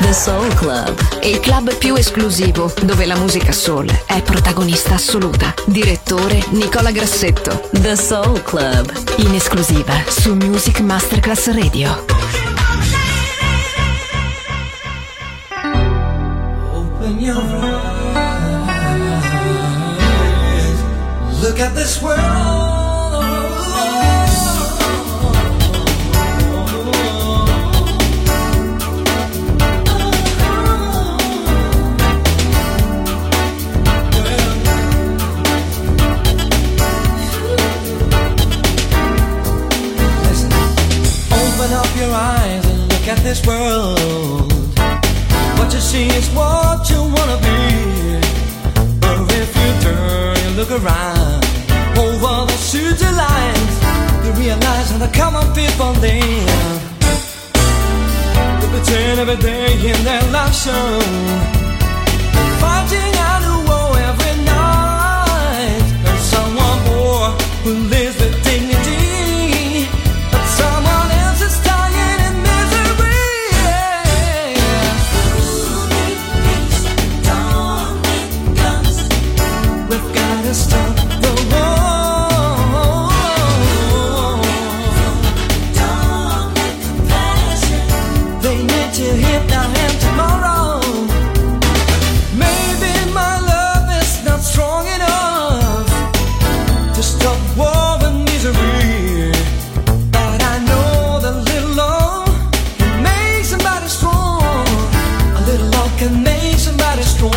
The Soul Club, il club più esclusivo dove la musica soul è protagonista assoluta. Direttore Nicola Grassetto. The Soul Club, in esclusiva su Music Masterclass Radio. Open your eyes, look at this world. Look at this world. What you see is what you wanna be. But if you turn and look around over the city lines, you realize how the common people live. They pretend every day in their life show, fighting out a war every night. And someone more who lives with dignity, but someone else is dying in stop the war. Don't let compassion. They need to hit now and tomorrow. Maybe my love is not strong enough to stop war and misery. But I know that little love can make somebody strong. A little love can make somebody strong.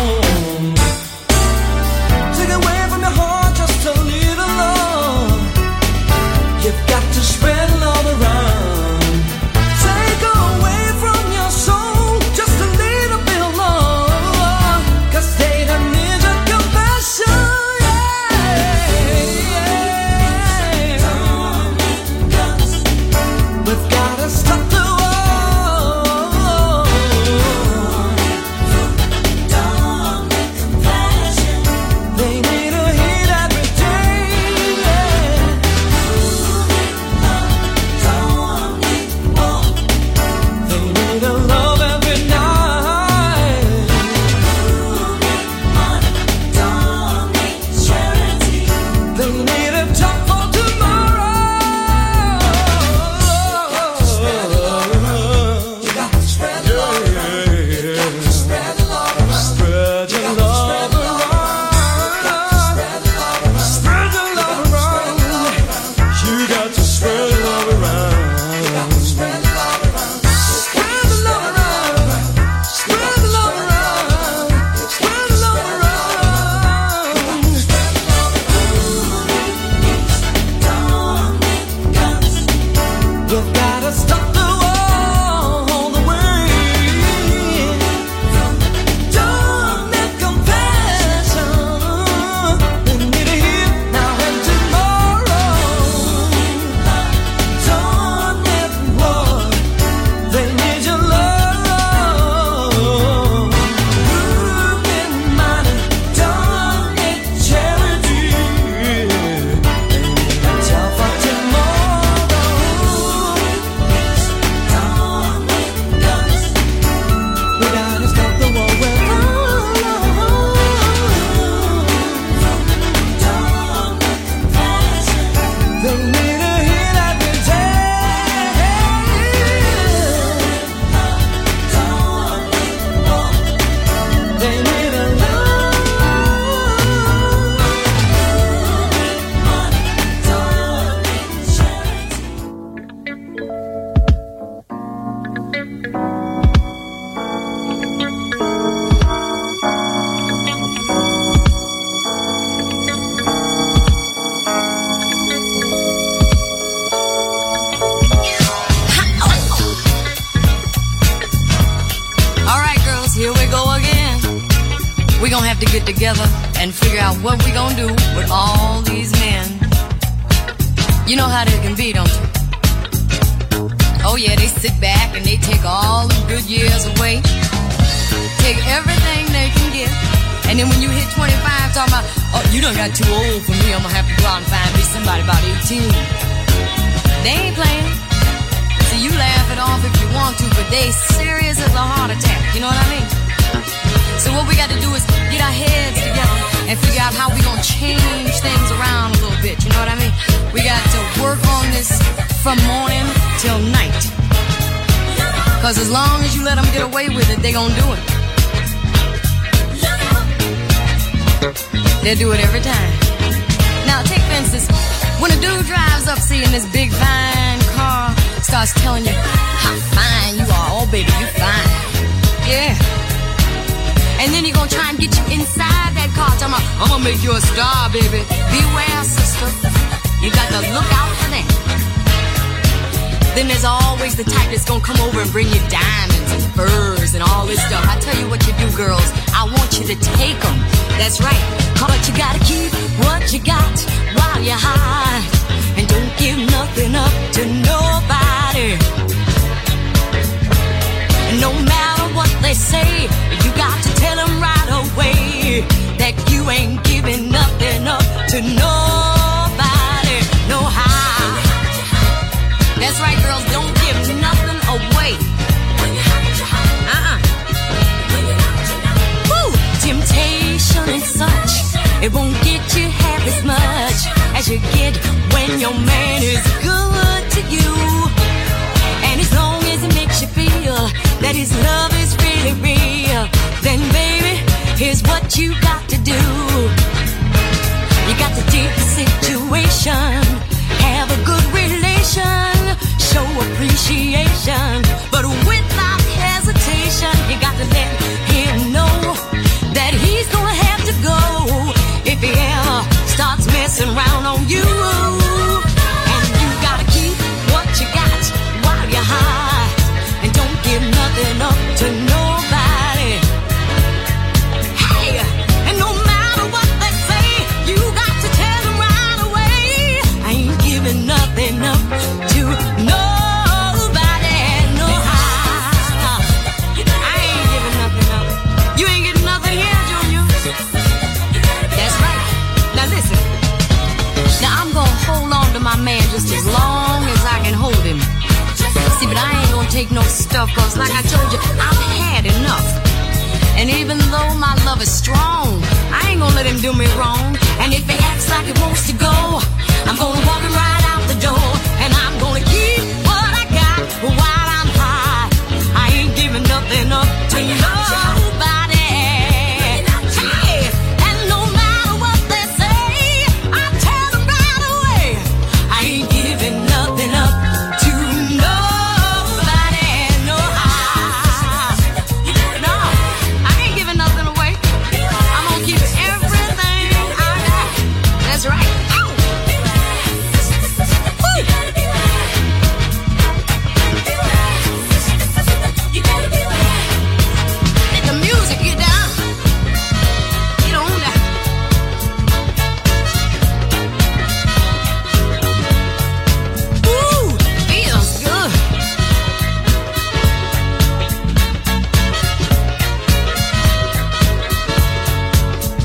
Oh yeah, they sit back and they take all the good years away. Take everything they can get. And then when you hit 25, talking about, oh, you done got too old for me, I'm gonna have to go out and find me somebody about 18. They ain't playing. So you laugh it off if you want to, but they serious as a heart attack. You know what I mean? So what we got to do is get our heads together and figure out how we gonna change things around a little bit. You know what I mean? We got to work on this from morning till night. Cause as long as you let them get away with it, they gonna do it. They'll do it every time. Now take for instance, when a dude drives up seeing this big fine car, starts telling you how fine you are, oh baby, you fine. Yeah. And then he gonna try and get you inside that car, talking about, I'm gonna make you a star, baby. Beware, sister. You got to look out for that. Then there's always the type that's gonna come over and bring you diamonds and furs and all this stuff. I tell you what you do, girls. I want you to take them. That's right. But you gotta keep what you got while you're high. And don't give nothing up to nobody. And no matter what they say, you got to tell them right away that you ain't giving nothing up to nobody, no how. That's right, girls, don't give nothing away. Woo! Temptation and such, it won't get you half as much as you get when your man is good to you. And as long as it makes you feel that his love is really real, then baby, here's what you got to do. You got to dig the situation, have a good relation, show appreciation, but without hesitation, you got to let him know that he's gonna have to go if he ever starts messing around on you. And you gotta keep what you got while you're high, and don't give nothing up to nobody. Hey, and no matter what they say, you got to tell them right away, I ain't giving nothing up to nobody, no how. I ain't giving nothing up. You ain't getting nothing here, Junior. That's right. Now listen. Now I'm gonna hold on to my man just as long as I can hold him. See, but I ain't gonna take no stuff, cause like I told you, I've had enough. And even though my love is strong, I ain't gonna let him do me wrong. And if he acts like he wants to go, I'm gonna walk him right out the door. And I'm gonna keep what I got while I'm high. I ain't giving nothing up to nobody. Hey, and no matter what they say, I tell them right away, I ain't giving nothing up to nobody. No, no, I ain't giving nothing away. I'm gonna keep everything I got. That's right. Let the music get down. Get on down. Ooh, feels good.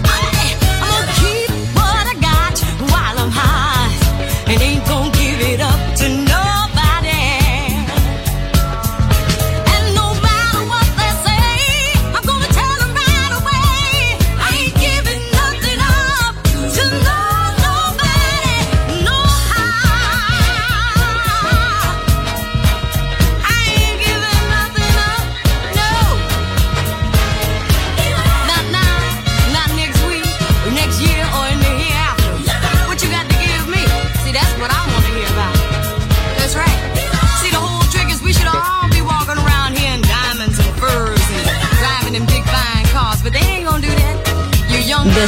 I'm gonna keep what I got while I'm high, and ain't gonna give it up to nobody. And no matter what they say, I'm gonna tell them right away, I ain't giving nothing up to nobody, no how. I ain't giving nothing up, no. Not now, not next week, or next year, or in the year after. What you got to give me? See, that's what I want to hear about. That's right. See, the whole trick is we should all be walking around here in diamonds and furs and driving them big fine cars, but they ain't gonna do that. You're young. The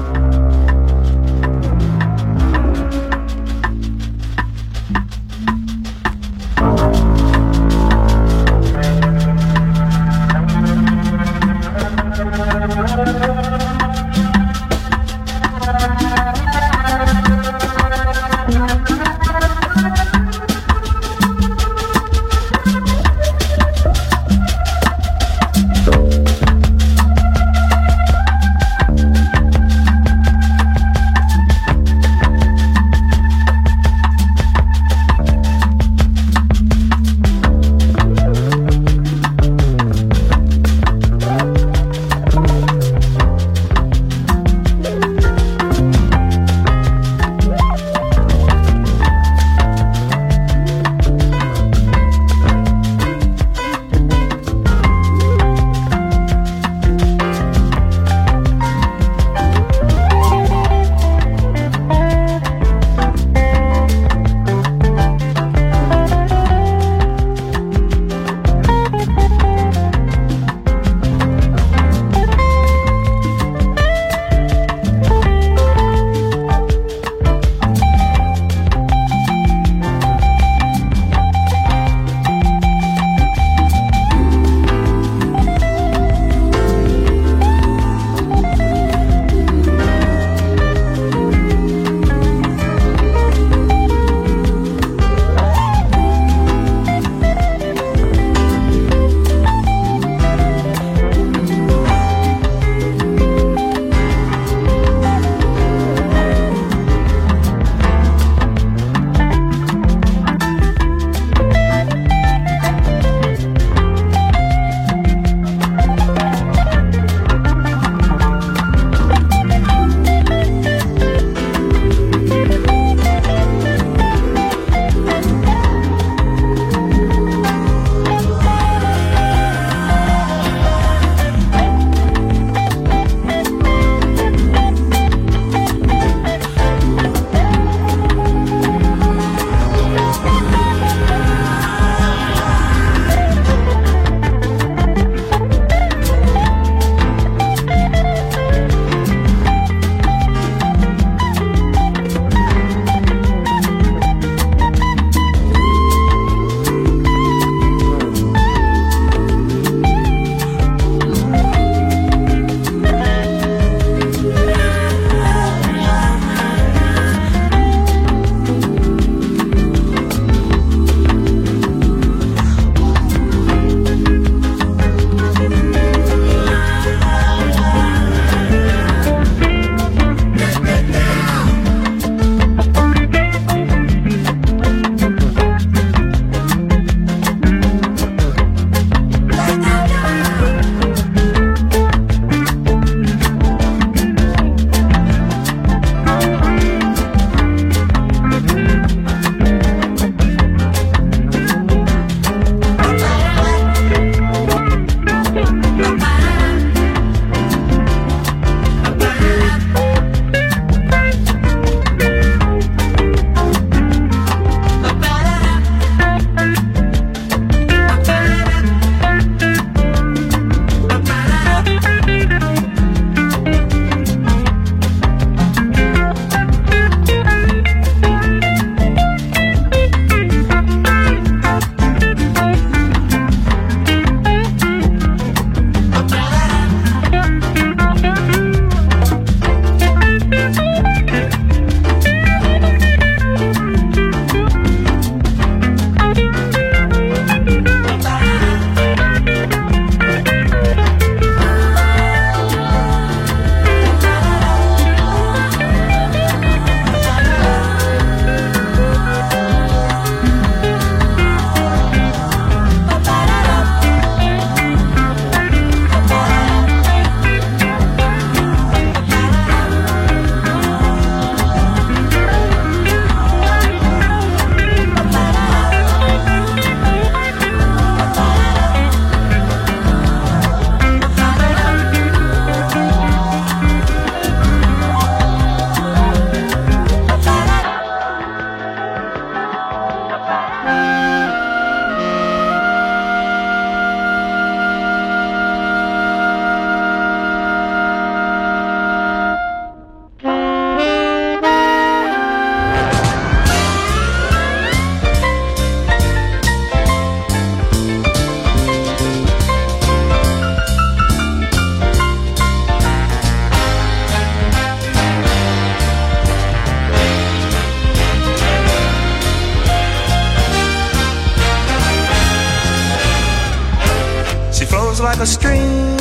a string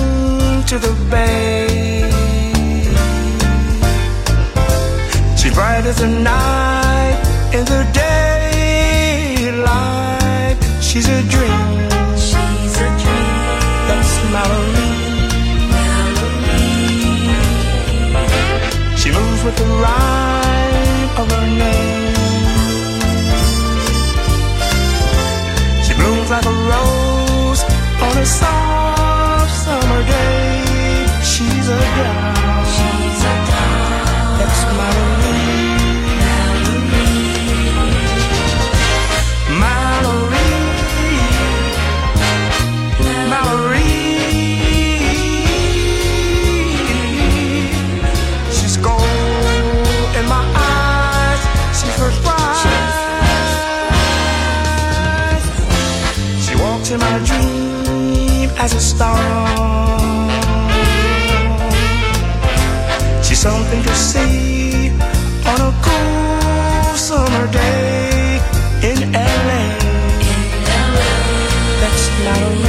to the bay. She's bright as the night in the daylight. She's a dream. She's a dream. That's Mallory. Mallory. She moves with the rhyme of her name. She blooms like a rose on a soft summer day. She's a doll. She's a doll. That's Mallory. In my dream as a star, she's something to see on a cool summer day in LA. That's Mallory.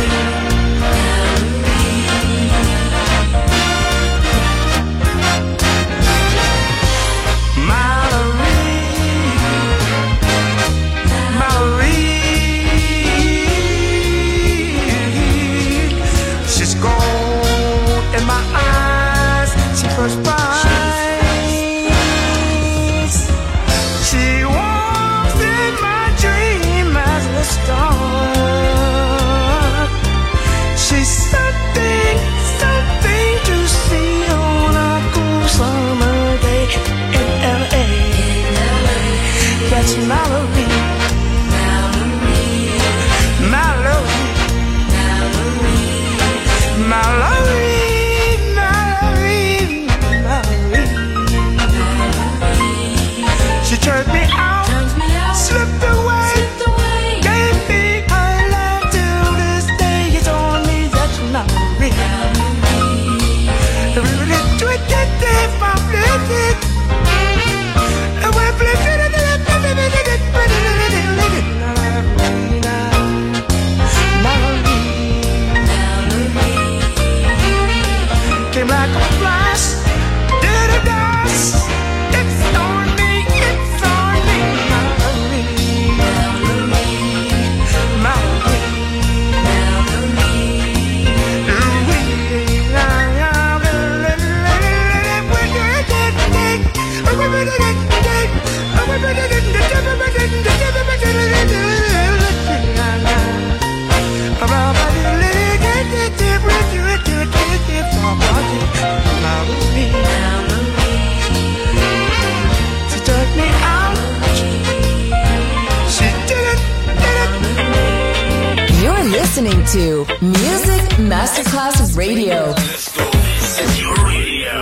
Listening to Music Masterclass Radio. Let's go. This is your radio.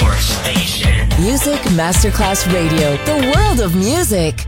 Your station. Music Masterclass Radio. The world of music.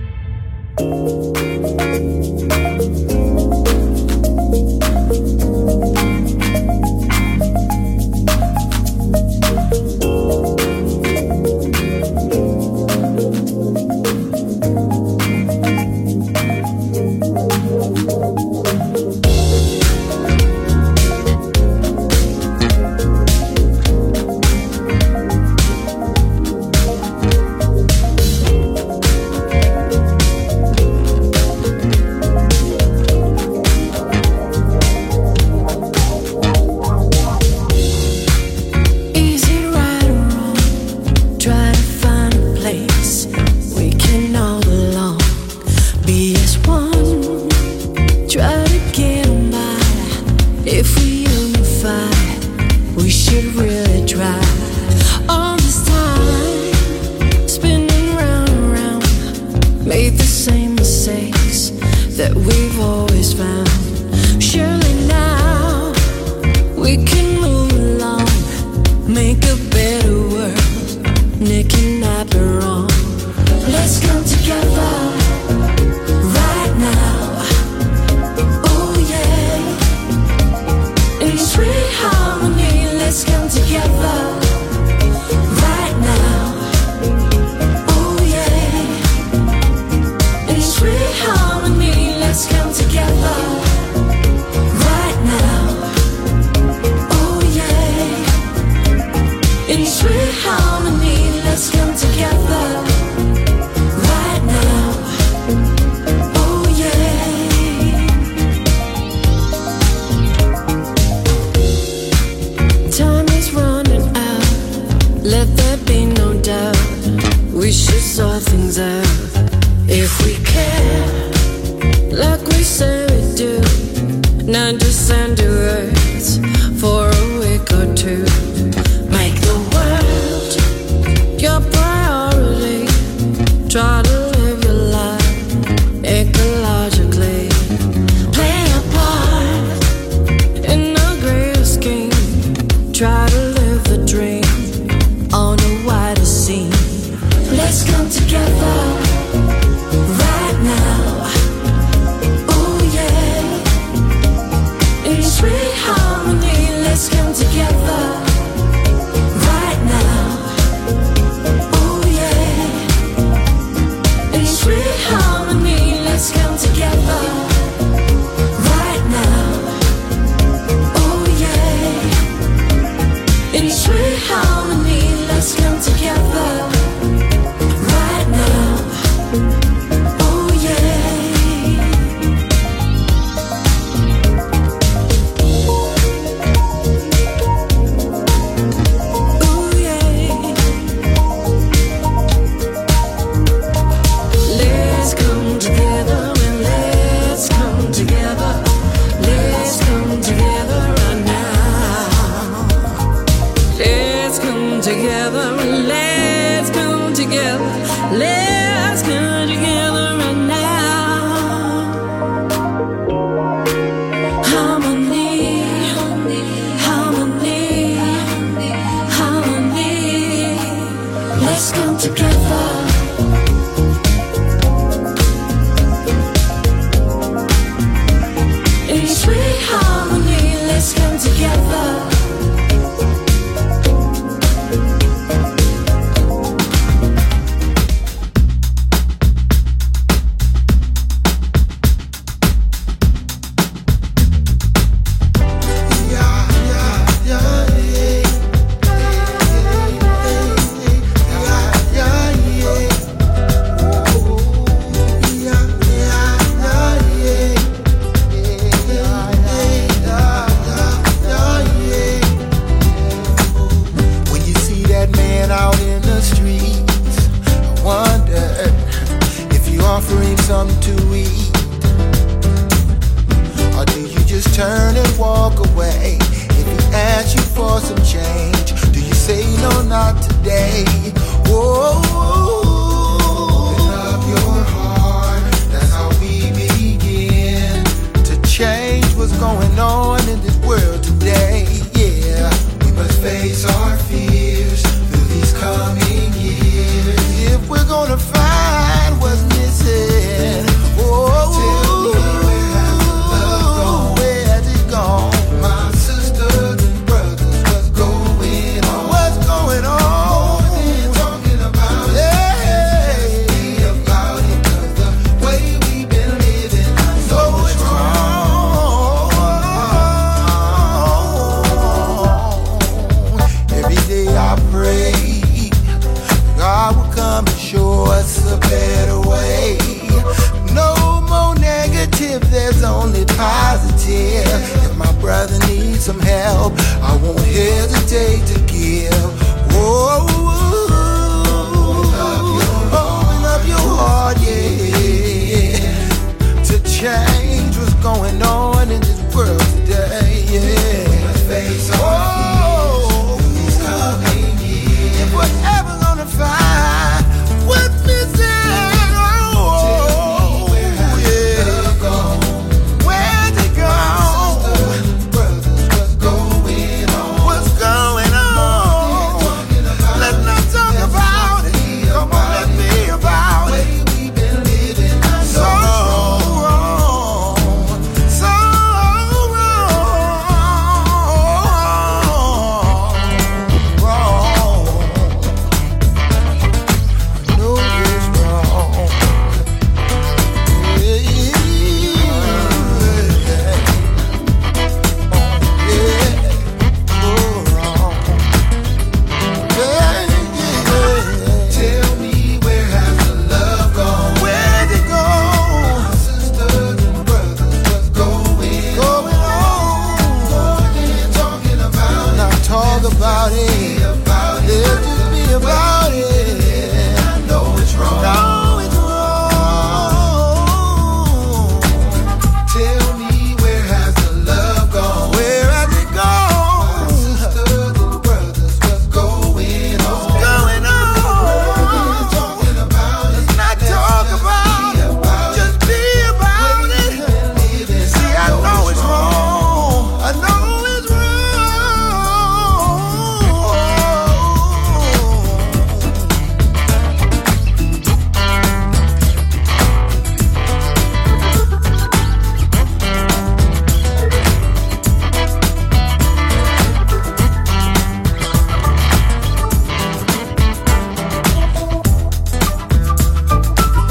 Let's come together.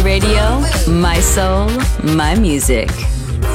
My radio, my soul, my music.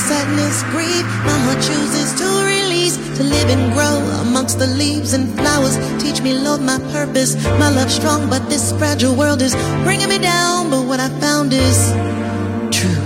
sadness, grief, mama chooses to release, to live and grow amongst the leaves and flowers. Teach me, Lord, my purpose, my love strong, but this fragile world is bringing me down. But what I found is truth.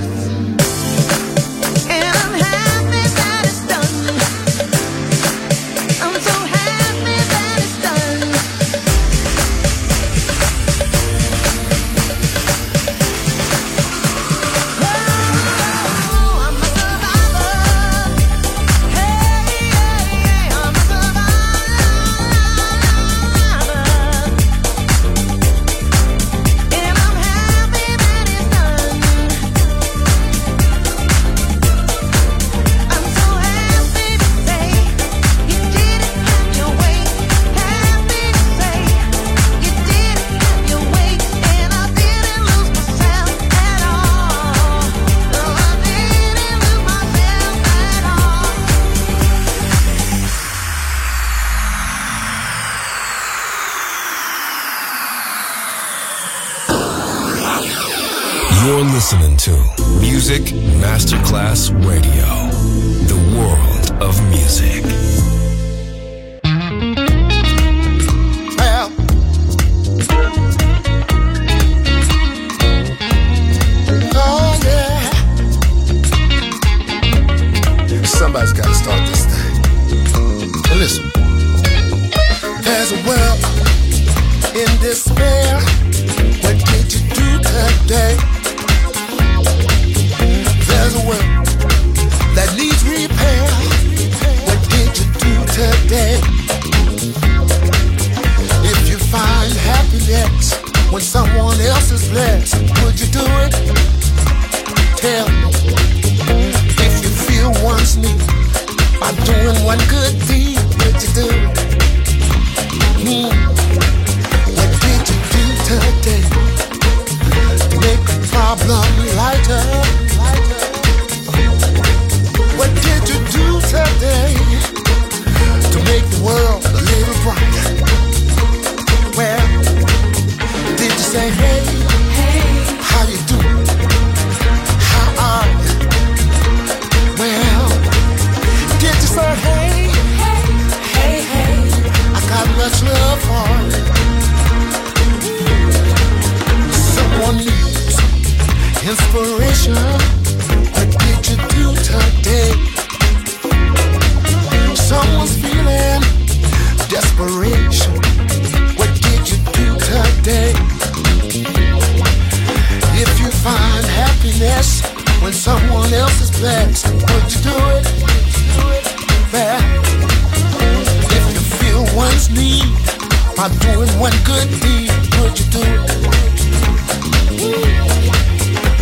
Listening to Music Masterclass Radio, the world of music. Well, oh yeah, somebody's got to start this thing. Hey, listen, there's a world in despair. What did you do today? There's a world that needs repair. What did you do today? If you find happiness when someone else is blessed, would you do it? Tell me. If you feel one's need by doing one good deed, would you do it? What did you do today to make the problem lighter? What did you do today to make the world a little brighter? Well, did you say, hey, hey, how you doing? How are you? Well, did you say, hey, hey, hey, hey, I got much love for you? Someone needs inspiration. What did you do today? Someone's feeling desperation. What did you do today? If you find happiness when someone else is blessed, would you do it? Yeah. If you feel one's need by doing one good deed, would you do it?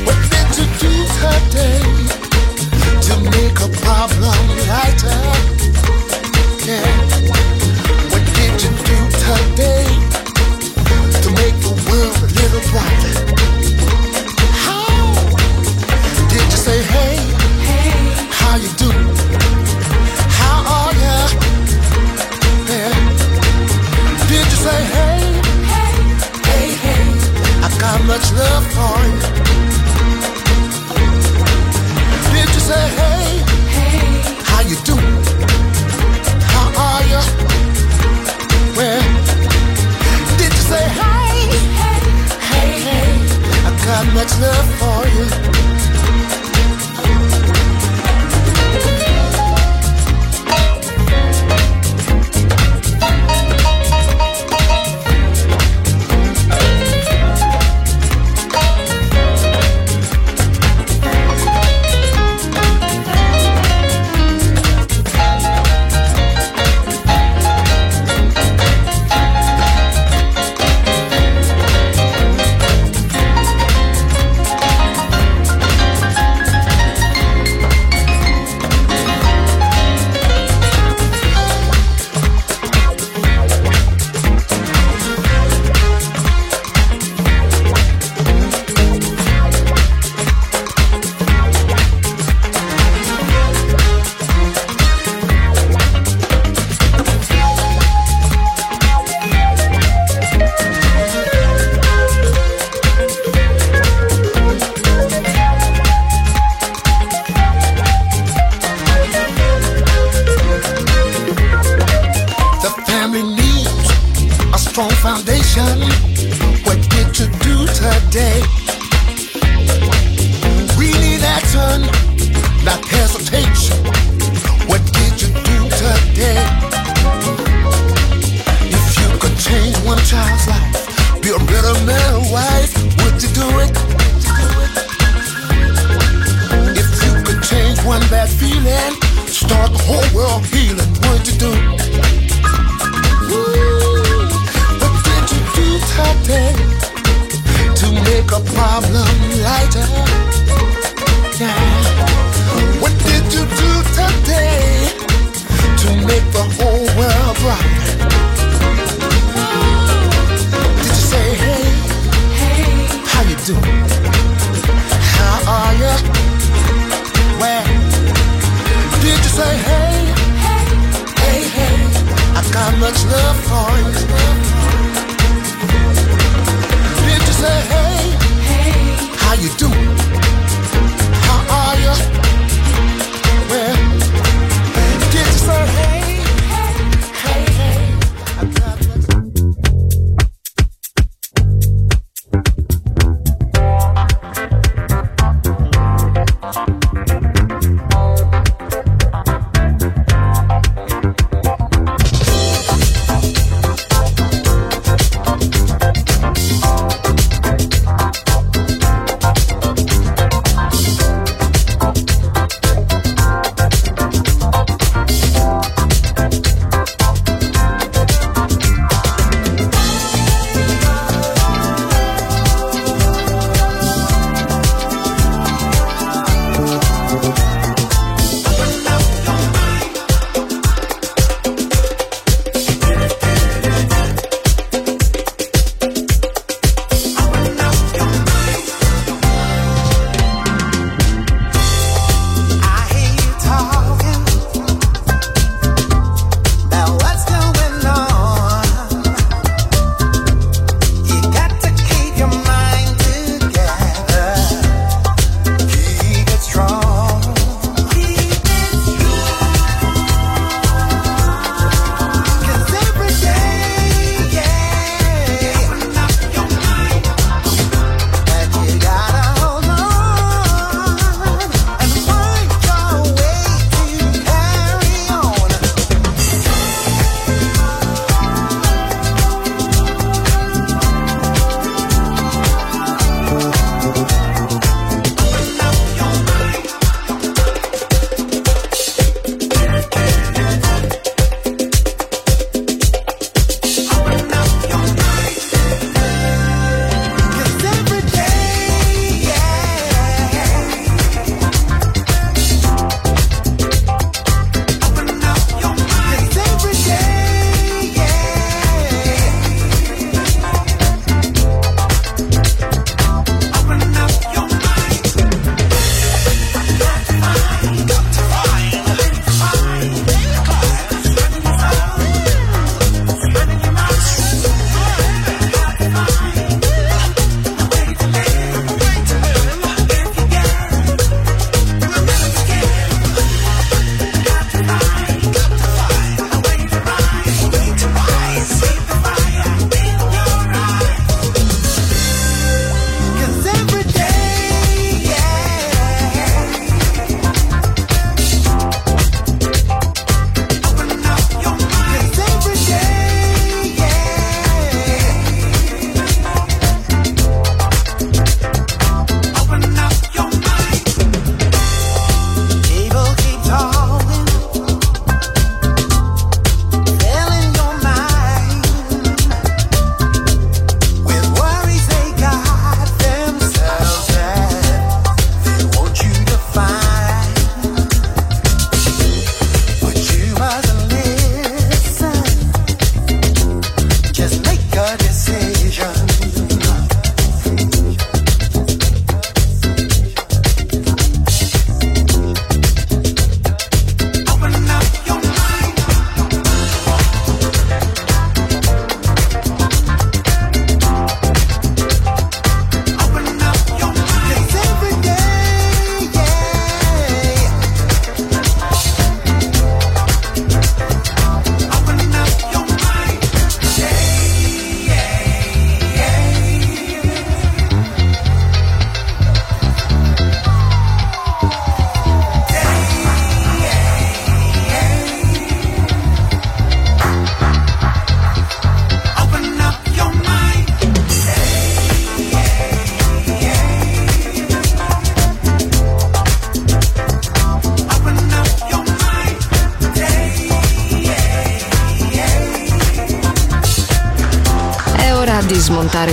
What did you do today? To make a problem lighter, yeah. What did you do today to make the world a little brighter? How did you say, hey, hey, how you do? How are ya? Yeah. Did you say, hey, hey, hey, hey, I got much love for you? Say, hey, hey, how you doing? How are ya? Well, did you say, hey, hey, hey, hey, I got much love for you? bad feeling, start the whole world healing. What you do? Ooh, what did you do today to make a problem lighter? Yeah. What did you do today to make the whole world brighter? Did you say hey? Hey, how you doing? How are you? Where? Did you say hey, hey, hey, hey, I've got much love for you? Did you say hey, hey, how you doing? How are you? smontare